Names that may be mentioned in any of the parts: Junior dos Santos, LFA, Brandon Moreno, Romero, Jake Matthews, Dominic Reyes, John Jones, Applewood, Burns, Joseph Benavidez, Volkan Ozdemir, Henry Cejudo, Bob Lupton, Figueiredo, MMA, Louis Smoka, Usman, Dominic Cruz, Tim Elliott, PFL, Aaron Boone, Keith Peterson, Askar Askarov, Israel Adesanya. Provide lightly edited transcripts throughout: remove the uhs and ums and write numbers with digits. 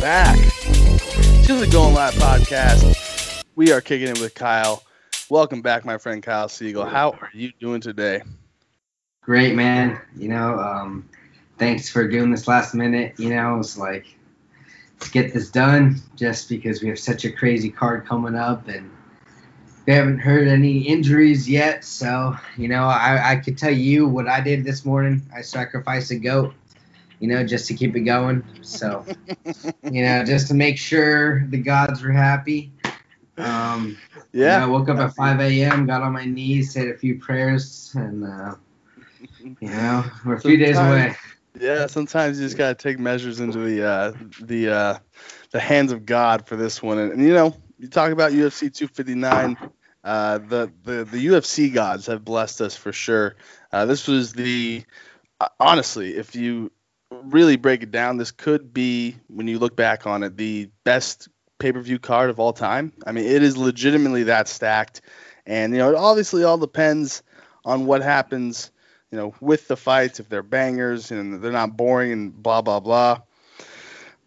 back to the Going Live podcast. We are kicking it with Kyle. Welcome back, my friend Kyle Siegel. How are you doing today? Great, man. Thanks for doing this last minute. It's like, let's get this done just because we have such a crazy card coming up and we haven't heard any injuries yet. So, I could tell you what I did this morning. I sacrificed a goat, just to keep it going. So, just to make sure the gods were happy. I woke up at 5 a.m., got on my knees, said a few prayers, and, we're a few days away. Yeah, sometimes you just got to take measures into the hands of God for this one. And you talk about UFC 259. The UFC gods have blessed us for sure. This was honestly, if you really break it down, this could be, when you look back on it, the best pay-per-view card of all time. I mean, it is legitimately that stacked. And, it obviously all depends on what happens with the fights, if they're bangers and they're not boring and blah, blah, blah.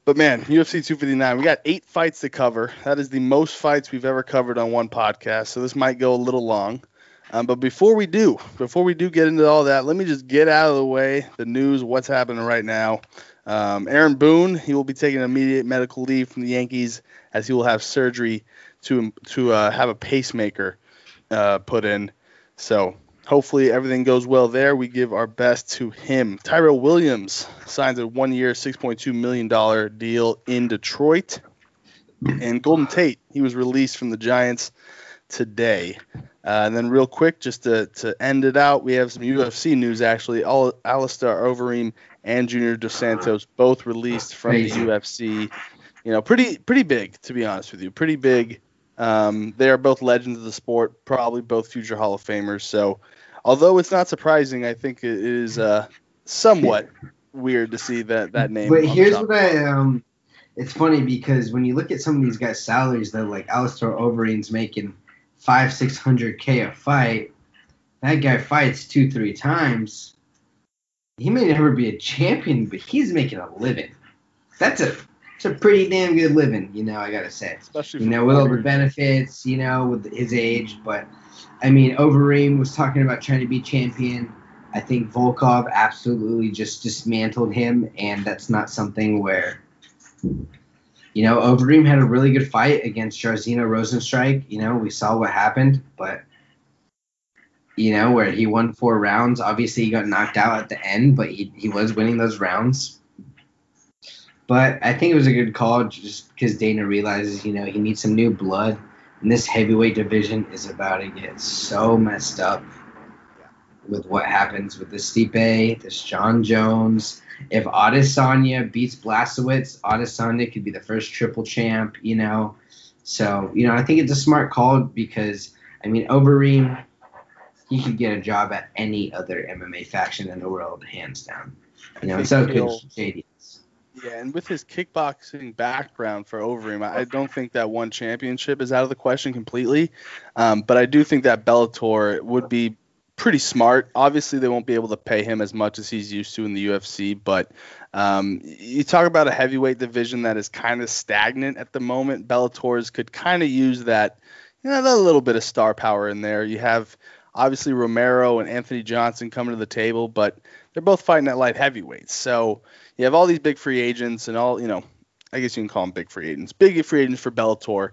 But, man, UFC 259, we got 8 fights to cover. That is the most fights we've ever covered on one podcast, so this might go a little long. But before we do get into all that, let me just get out of the way, the news, what's happening right now. Aaron Boone, he will be taking immediate medical leave from the Yankees as he will have surgery to have a pacemaker put in. So hopefully everything goes well there. We give our best to him. Tyrell Williams signs a 1-year, $6.2 million deal in Detroit. And Golden Tate, he was released from the Giants today. And then real quick, just to end it out, we have some UFC news, actually. Alistair Overeem and Junior dos Santos both released from the UFC. Pretty big, to be honest with you. Pretty big. They are both legends of the sport, probably both future Hall of Famers. So, although it's not surprising, I think it is somewhat weird to see that name. But here's what it's funny because when you look at some of these guys' salaries, though, like Alistair Overeem's making 500-600K a fight. That guy fights 2-3 times. He may never be a champion, but he's making a living. That's It's a pretty damn good living, I gotta say. Especially with all the benefits, with his age. But, Overeem was talking about trying to be champion. I think Volkov absolutely just dismantled him, and that's not something where, Overeem had a really good fight against Jairzinho Rozenstruik. We saw what happened, but, where he won 4 rounds. Obviously, he got knocked out at the end, but he was winning those rounds. But I think it was a good call just because Dana realizes, he needs some new blood. And this heavyweight division is about to get so messed up with what happens with this Stipe, this John Jones. If Adesanya beats Błachowicz, Adesanya could be the first triple champ, So, I think it's a smart call because, Overeem, he could get a job at any other MMA faction in the world, hands down. So could JD. Yeah, and with his kickboxing background for Overeem, I don't think that ONE Championship is out of the question completely. But I do think that Bellator would be pretty smart. Obviously, they won't be able to pay him as much as he's used to in the UFC. But you talk about a heavyweight division that is kind of stagnant at the moment. Bellator's could kind of use that, that little bit of star power in there. You have, obviously, Romero and Anthony Johnson coming to the table, but they're both fighting at light heavyweights. So you have all these big free agents and all, I guess you can call them big free agents. Big free agents for Bellator.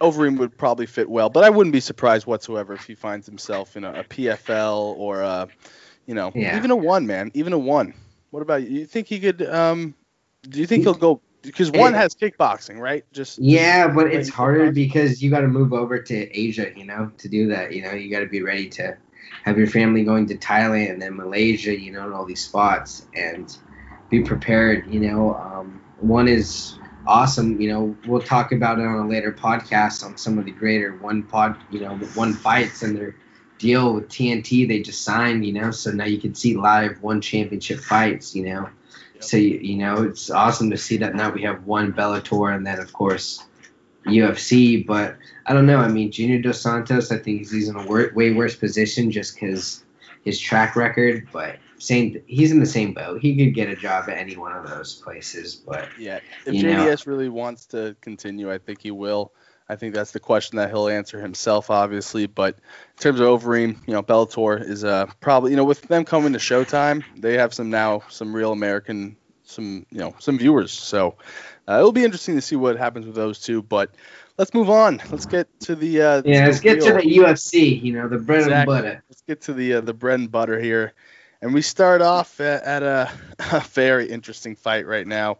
Overeem would probably fit well, but I wouldn't be surprised whatsoever if he finds himself in a PFL or, even a ONE, man. Even a ONE. What about you? You think he could do you think he'll go – because ONE has kickboxing, right? But it's harder because you got to move over to Asia, to do that. You got to be ready to – have your family going to Thailand and Malaysia, and all these spots, and be prepared, ONE is awesome. We'll talk about it on a later podcast on some of the greater ONE fights and their deal with TNT they just signed, so now you can see live ONE Championship fights, Yep. So, it's awesome to see that now we have ONE Bellator and then, of course, UFC, but I don't know. Junior dos Santos, I think he's in a way worse position just because his track record, but same. He's in the same boat. He could get a job at any one of those places, but yeah, if JDS really wants to continue, I think he will. I think that's the question that he'll answer himself, obviously. But in terms of Overeem, you know, Bellator is probably, you know, with them coming to Showtime, they have some real American, some viewers. So it'll be interesting to see what happens with those two. But let's move on. Let's get to the let's get to the UFC. You know, the bread and butter. Let's get to the bread and butter here, and we start off at a very interesting fight right now.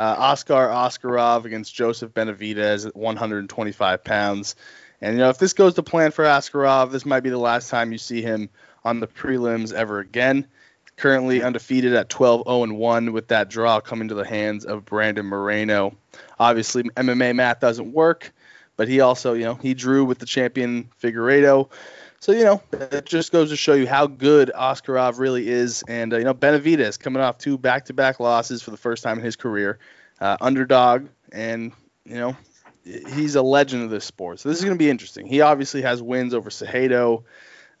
Askar Askarov against Joseph Benavidez at 125 pounds. And, you know, if this goes to plan for Askarov, this might be the last time you see him on the prelims ever again. Currently undefeated at 12-0-1 with that draw coming to the hands of Brandon Moreno. Obviously, MMA math doesn't work, but he also, you know, he drew with the champion Figueiredo. So, you know, it just goes to show you how good Askarov really is. And, you know, Benavidez coming off two back-to-back losses for the first time in his career. Underdog, and, you know, he's a legend of this sport. So this is going to be interesting. He obviously has wins over Cejudo. You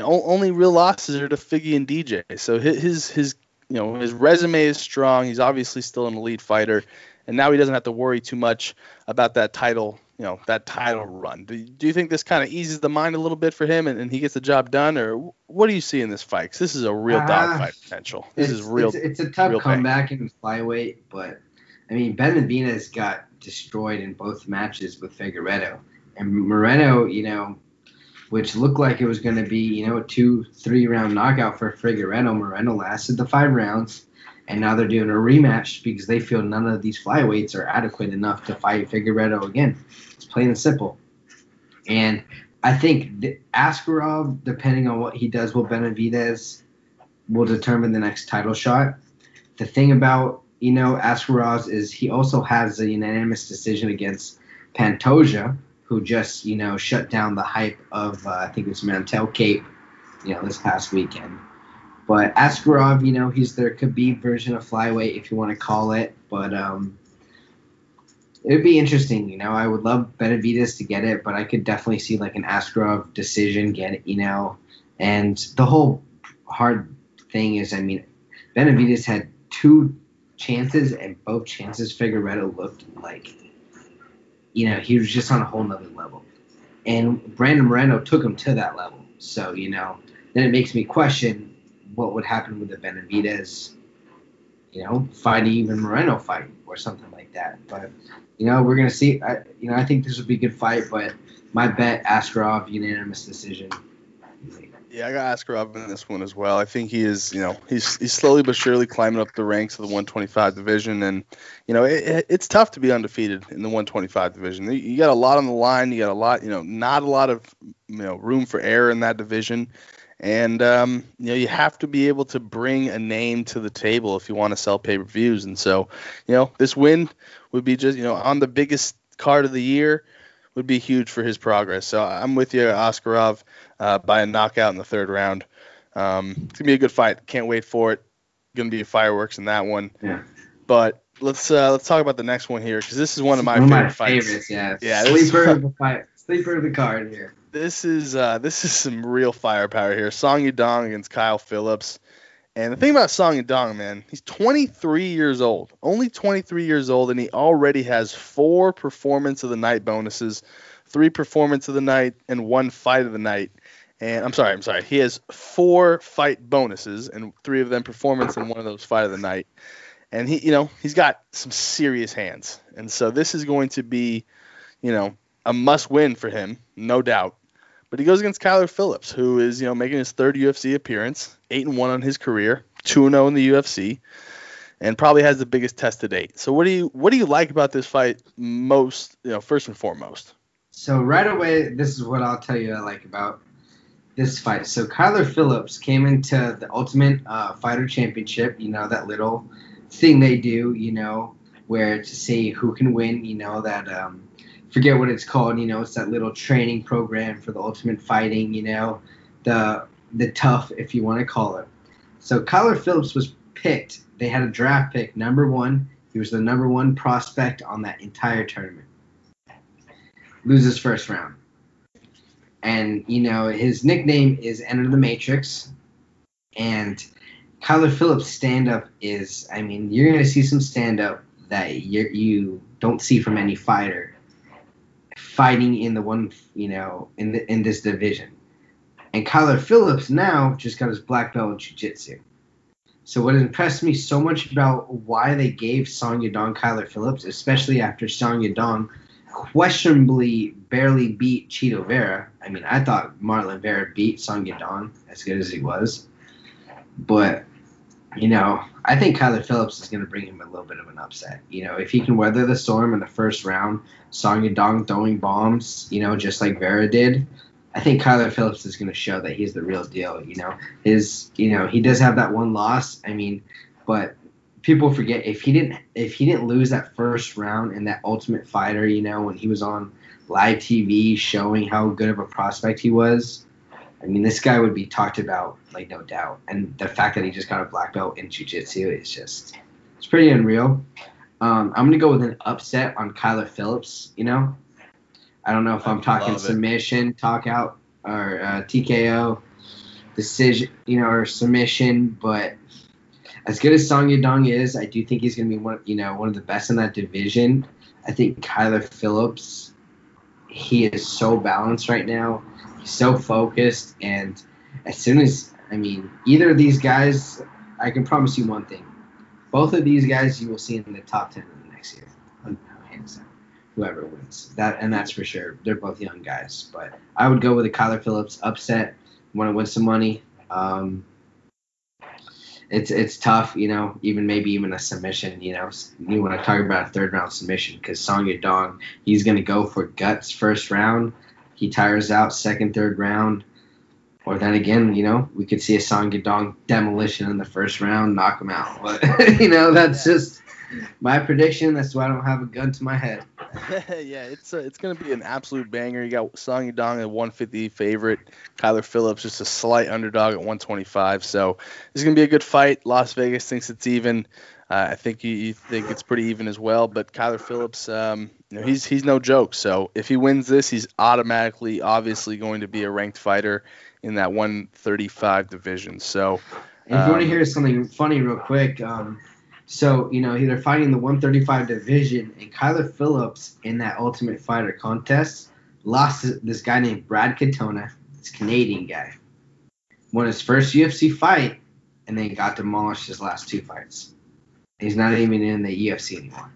know, only real losses are to Figgy and DJ. So his resume is strong. He's obviously still an elite fighter. And now he doesn't have to worry too much about that title, you know, that title run. Do you think this kind of eases the mind a little bit for him and he gets the job done? Or what do you see in this fight? Because this is a real dogfight potential. This is real. It's a tough comeback in flyweight. But, I mean, Benavidez got destroyed in both matches with Figueiredo. And Moreno, you know, which looked like it was going to be, you know, a 2-3-round knockout for Figueiredo. Moreno lasted the 5 rounds. And now they're doing a rematch because they feel none of these flyweights are adequate enough to fight Figueiredo again. It's plain and simple. And I think Askarov, depending on what he does with Benavidez, will determine the next title shot. The thing about, you know, Askarov is he also has a unanimous decision against Pantoja, who just, you know, shut down the hype of, I think it was Mantel Cape, you know, this past weekend. But Askarov, you know, he's their Khabib version of flyweight, if you want to call it. But it would be interesting, you know. I would love Benavidez to get it, but I could definitely see, like, an Askarov decision get it, you know. And the whole hard thing is, I mean, Benavidez had 2 chances, and both chances Figueiredo looked like, you know, he was just on a whole nother level. And Brandon Moreno took him to that level. So, you know, then it makes me question what would happen with the Benavidez, you know, fighting even Moreno fight or something like that. But, you know, we're going to see. I think this would be a good fight, but my bet, Askarov, unanimous decision. Yeah, I got Askarov in this one as well. I think he is, you know, he's slowly but surely climbing up the ranks of the 125 division. And, you know, it's tough to be undefeated in the 125 division. You got a lot on the line. You got a lot, you know, not a lot of, you know, room for error in that division. And, you know, you have to be able to bring a name to the table if you want to sell pay-per-views. And so, you know, this win would be just, you know, on the biggest card of the year would be huge for his progress. So I'm with you, Askarov, by a knockout in the 3rd round. It's going to be a good fight. Can't wait for it. Going to be fireworks in that one. Yeah. But let's talk about the next one here because this is one of my favorites. Yeah. Sleeper of the card here. This is some real firepower here. Song Yadong against Kyler Phillips. And the thing about Song Yadong, man, he's 23 years old. Only 23 years old, and he already has 4 performance of the night bonuses, 3 performance of the night, and 1 fight of the night. And I'm sorry. He has 4 fight bonuses and 3 of them performance and 1 of those fight of the night. And he, you know, he's got some serious hands. And so this is going to be, you know, a must win for him, no doubt. But he goes against Kyler Phillips, who is, you know, making his 3rd UFC appearance, 8-1 on his career, 2-0 in the UFC, and probably has the biggest test to date. So what do you like about this fight most, you know, first and foremost? So right away, this is what I'll tell you I like about this fight. So Kyler Phillips came into the Ultimate Fighter Championship, you know, that little thing they do, you know, where to see who can win, you know, that forget what it's called, you know, it's that little training program for the ultimate fighting, you know, the tough, if you want to call it. So Kyler Phillips was picked. They had a draft pick, number 1. He was the number 1 prospect on that entire tournament. Loses 1st round. And, you know, his nickname is Enter the Matrix. And Kyler Phillips' stand-up is, I mean, you're going to see some stand-up that you don't see from any fighter fighting in the one, you know, in this division. And Kyler Phillips now just got his black belt in jiu-jitsu. So what impressed me so much about why they gave Song Yadong Kyler Phillips, especially after Song Yadong questionably barely beat Cheeto Vera. I mean, I thought Marlon Vera beat Song Yadong, as good as he was. But, you know, I think Kyler Phillips is going to bring him a little bit of an upset. You know, if he can weather the storm in the first round, Song Yadong throwing bombs, you know, just like Vera did, I think Kyler Phillips is going to show that he's the real deal. You know, he does have that one loss. I mean, but people forget if he didn't lose that first round in that Ultimate Fighter, you know, when he was on live TV showing how good of a prospect he was, I mean, this guy would be talked about like no doubt. And the fact that he just got a black belt in jiu-jitsu is just, it's pretty unreal. I'm going to go with an upset on Kyler Phillips, you know. I don't know if I'm talking submission, talk out, or TKO, decision, you know, or submission. But as good as Song Yadong is, I do think he's going to be one of the best in that division. I think Kyler Phillips, he is so balanced right now. He's so focused. And as soon as, I mean, either of these guys, I can promise you one thing. Both of these guys you will see in the top 10 in the next year. Hands down. Whoever wins. That's for sure. They're both young guys. But I would go with a Kyler Phillips upset. Want to win some money. It's tough, you know, even a submission, you know. You want to talk about a third-round submission because Song Yadong, he's going to go for guts first round. He tires out second, third round. Or then again, you know, we could see a Song Yadong demolition in the first round, knock him out. But, you know, that's just my prediction. That's why I don't have a gun to my head. Yeah, it's going to be an absolute banger. You got Song Yadong at 150 favorite. Kyler Phillips just a slight underdog at 125. So this is going to be a good fight. Las Vegas thinks it's even. I think you think it's pretty even as well. But Kyler Phillips, he's no joke. So if he wins this, he's automatically, obviously, going to be a ranked fighter in that 135 division. So if you want to hear something funny real quick, so, you know, they're fighting the 135 division, and Kyler Phillips in that Ultimate Fighter contest lost this guy named Brad Katona, this Canadian guy. Won his first UFC fight, and then got demolished his last two fights. He's not even in the UFC anymore.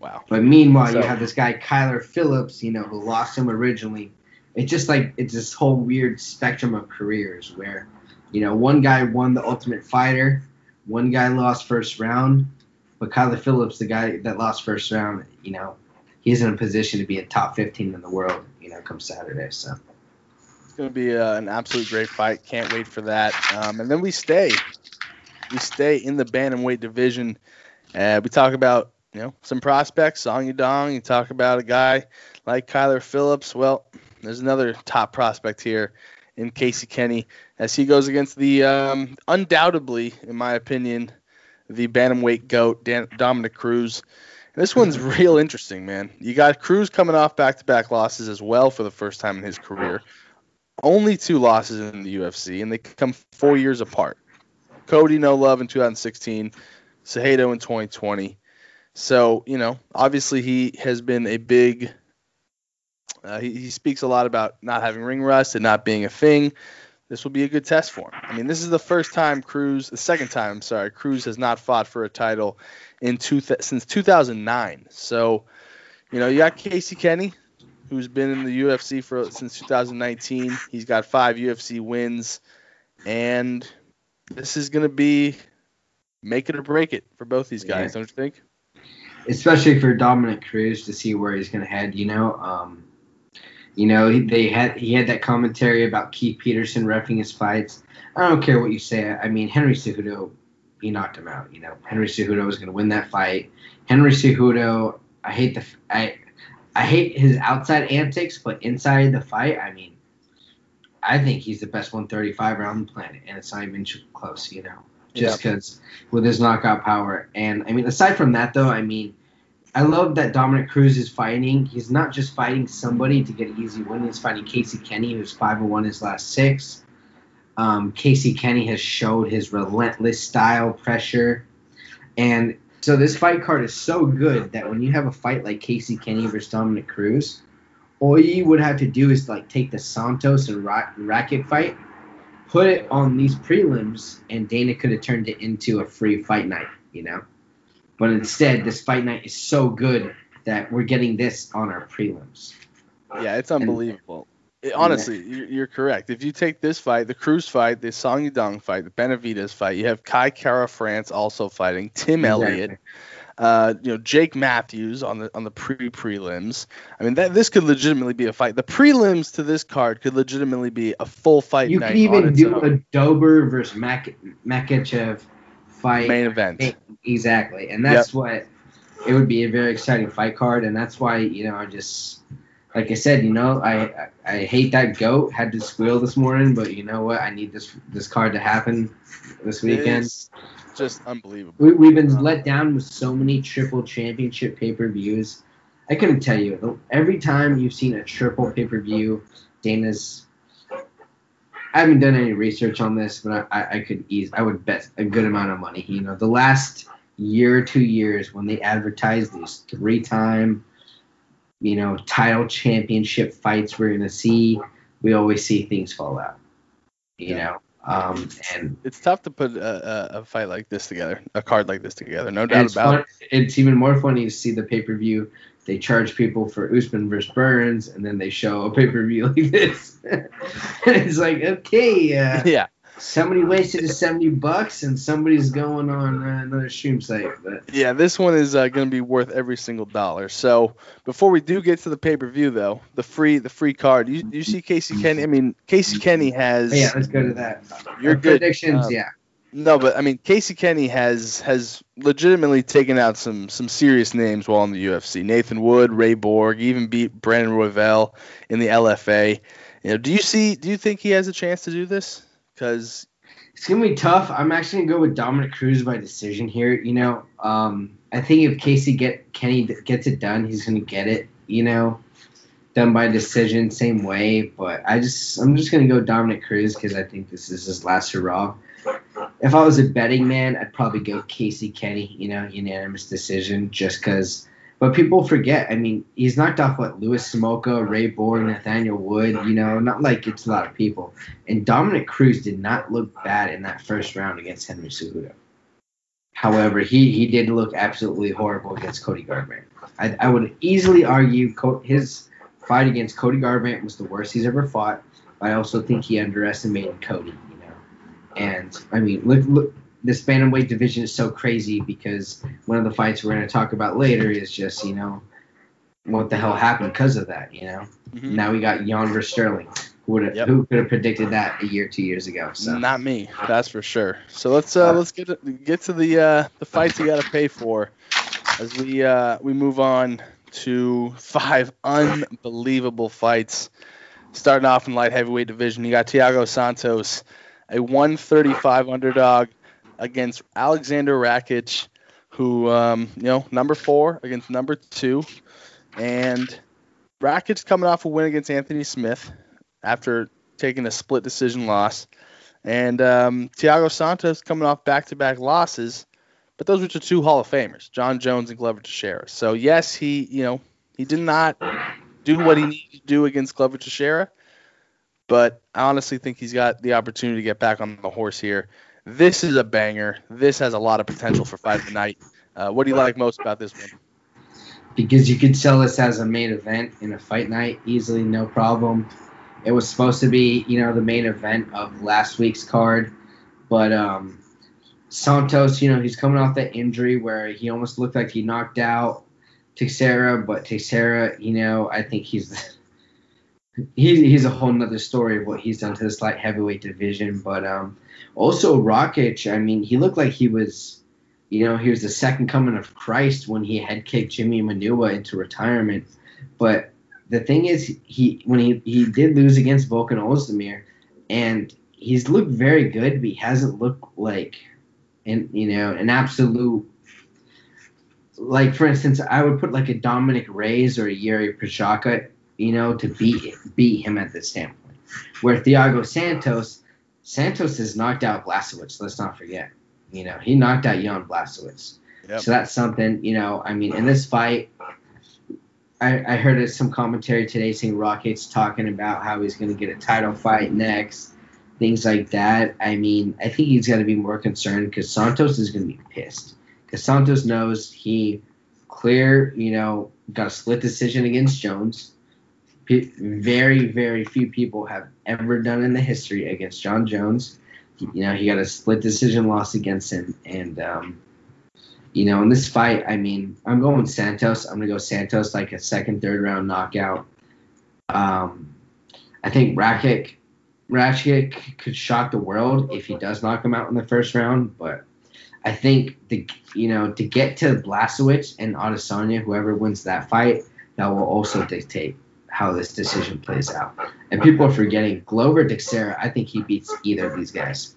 Wow. But meanwhile, you have this guy, Kyler Phillips, you know, who lost him originally. It's just like, it's this whole weird spectrum of careers where, you know, one guy won the Ultimate Fighter. One guy lost first round, but Kyler Phillips, the guy that lost first round, you know, he's in a position to be a top 15 in the world, you know, come Saturday. So it's going to be an absolute great fight. Can't wait for that. And then we stay in the bantamweight division. We talk about, you know, some prospects, Song Yadong. You talk about a guy like Kyler Phillips. Well, there's another top prospect here in Casey Kenny, as he goes against the, undoubtedly, in my opinion, the bantamweight GOAT, Dominic Cruz. And this one's real interesting, man. You got Cruz coming off back-to-back losses as well for the first time in his career. Only two losses in the UFC, and they come 4 years apart. Cody no love in 2016, Cejudo in 2020. So, you know, obviously he has been a big... he speaks a lot about not having ring rust and not being a thing. This will be a good test for him. I mean, this is the second time Cruz has not fought for a title since 2009. So, you know, you got Casey Kenny, who's been in the UFC since 2019. He's got 5 UFC wins, and this is going to be make it or break it for both these guys, Don't you think? Especially for Dominic Cruz to see where he's going to head, you know. You know, he had that commentary about Keith Peterson reffing his fights. I don't care what you say. I mean, Henry Cejudo, he knocked him out. You know, Henry Cejudo was going to win that fight. Henry Cejudo, I hate his outside antics, but inside the fight, I mean, I think he's the best 135 around the planet, and it's not even close. You know, just because with his knockout power. And I mean, aside from that, though, I mean, I love that Dominic Cruz is fighting. He's not just fighting somebody to get an easy win. He's fighting Casey Kenny, who's 5-1 his last 6. Casey Kenny has showed his relentless style, pressure. And so this fight card is so good that when you have a fight like Casey Kenny versus Dominic Cruz, all you would have to do is like take the Santos and Rakic fight, put it on these prelims, and Dana could have turned it into a free fight night, you know? But instead, this fight night is so good that we're getting this on our prelims. Yeah, it's unbelievable. Honestly, you're correct. If you take this fight, the Cruz fight, the Song Yadong fight, the Benavidez fight, you have Kai Kara France also fighting Tim Elliott, Jake Matthews on the prelims. I mean, this could legitimately be a fight. The prelims to this card could legitimately be a full fight night. You could even do a Dober versus Makachev fight main event. Exactly, and that's what it would be, a very exciting fight card, and that's why I just. Like I said, I hate that goat. Had to squeal this morning, but you know what? I need this card to happen this weekend. It's just unbelievable. We've been let down with so many triple championship pay-per-views. I couldn't tell you. Every time you've seen a triple pay-per-view, Dana's... I haven't done any research on this, but I would bet a good amount of money. The last year or 2 years when they advertised these three-time... title championship fights we're gonna see. We always see things fall out. And it's tough to put a fight like this together, a card like this together. No doubt about it. It's even more funny to see the pay-per-view. They charge people for Usman versus Burns, and then they show a pay-per-view like this. And it's like, okay, somebody wasted his $70, and somebody's going on another stream site. But. Yeah, this one is going to be worth every single dollar. So before we do get to the pay per view, though, the free card. You see Casey Kenny. I mean, Casey Kenny has. Yeah, let's go to that. Your good predictions. No, but I mean, Casey Kenny has legitimately taken out some serious names while in the UFC. Nathan Wood, Ray Borg, even beat Brandon Royval in the LFA. Do you think he has a chance to do this? Because it's going to be tough. I'm actually going to go with Dominic Cruz by decision here. I think if Kenny gets it done, he's going to get it, done by decision, same way. But I'm just going to go Dominic Cruz because I think this is his last hurrah. If I was a betting man, I'd probably go Casey Kenny, unanimous decision just because. But people forget. I mean, he's knocked off Louis Smoka, Ray Borg, Nathaniel Wood. Not like it's a lot of people. And Dominic Cruz did not look bad in that first round against Henry Cejudo. However, he did look absolutely horrible against Cody Garbrandt. I would easily argue his fight against Cody Garbrandt was the worst he's ever fought. But I also think he underestimated Cody. And I mean, look. This bantamweight division is so crazy because one of the fights we're going to talk about later is just, what the hell happened because of that, Mm-hmm. Now we got Jan versus Sterling. Who could have predicted that a year, 2 years ago? So. Not me, that's for sure. So let's get to the fights you got to pay for as we move on to five unbelievable fights. Starting off in light heavyweight division, you got Thiago Santos, a 135 underdog. Against Alexander Rakic, who, number 4 against number 2. And Rakic's coming off a win against Anthony Smith after taking a split decision loss. And Thiago Santos coming off back-to-back losses, but those were to 2 Hall of Famers, John Jones and Glover Teixeira. So, yes, he did not do what he needed to do against Glover Teixeira, but I honestly think he's got the opportunity to get back on the horse here. This is a banger. This has a lot of potential for fight of the night. What do you like most about this one? Because you could sell this as a main event in a fight night easily, no problem. It was supposed to be, the main event of last week's card. But Santos, he's coming off that injury where he almost looked like he knocked out Teixeira. But Teixeira, I think he's a whole nother story of what he's done to this light heavyweight division. But also Rakic, I mean, he looked like he was, he was the second coming of Christ when he head kicked Jimi Manuwa into retirement. But the thing is, he did lose against Volkan Ozdemir, and he's looked very good, but he hasn't looked like an absolute. Like, for instance, I would put like a Dominic Reyes or a Jiří Procházka, to beat him at this standpoint. Where Thiago Santos, Santos has knocked out Błachowicz. Let's not forget. You know, he knocked out Jan Błachowicz. Yep. So that's something, you know, I mean, in this fight, I heard some commentary today saying Rakic's talking about how he's going to get a title fight next, things like that. I mean, I think he's got to be more concerned because Santos is going to be pissed. Because Santos knows he got a split decision against Jones. Very, very few people have ever done in the history against John Jones. You know, he got a split decision loss against him. And, you know, in this fight, I mean, I'm going Santos. I'm going to go Santos like a second, third round knockout. I think Rakic could shock the world if he does knock him out in the first round. But I think, to get to Błachowicz and Adesanya, whoever wins that fight, that will also dictate how this decision plays out. And people are forgetting Glover Teixeira. I think he beats either of these guys.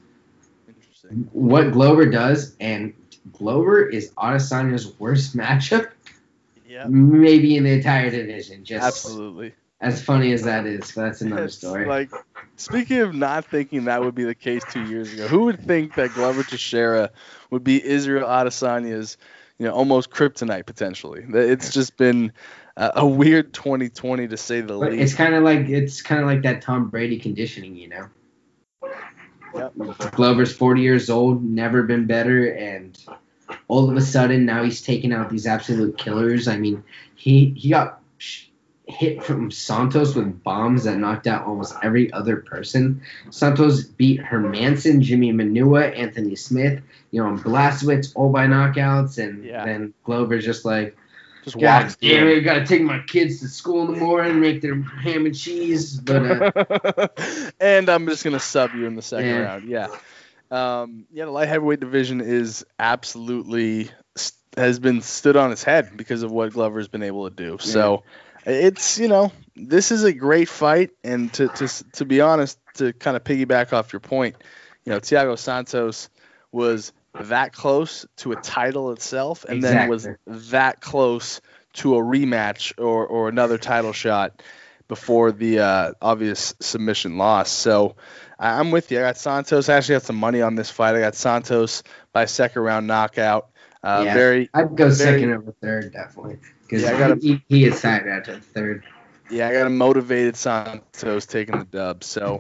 Interesting. What Glover does, and Glover is Adesanya's worst matchup, maybe in the entire division. Just absolutely. As funny as that is, but that's another story. Like, speaking of not thinking that would be the case 2 years ago, who would think that Glover Teixeira would be Israel Adesanya's, almost kryptonite potentially? It's just been a weird 2020 to say the least. It's kind of like that Tom Brady conditioning, Yep. Glover's 40 years old, never been better, and all of a sudden now he's taking out these absolute killers. I mean, he got hit from Santos with bombs that knocked out almost every other person. Santos beat Hermanson, Jimi Manuwa, Anthony Smith, and Błachowicz all by knockouts, and then Glover's just like, God damn it, I gotta take my kids to school in the morning, make their ham and cheese. But and I'm just gonna sub you in the second round. The light heavyweight division is absolutely has been stood on its head because of what Glover's been able to do. Yeah. So it's this is a great fight, and to be honest, to kind of piggyback off your point, Thiago Santos was that close to a title itself, and then was that close to a rematch or another title shot before the obvious submission loss. So I'm with you. I got Santos. I actually got some money on this fight. I got Santos by second round knockout. I'd go second over third, definitely, because he is tied out to third. Yeah, I got a motivated Santos taking the dub. So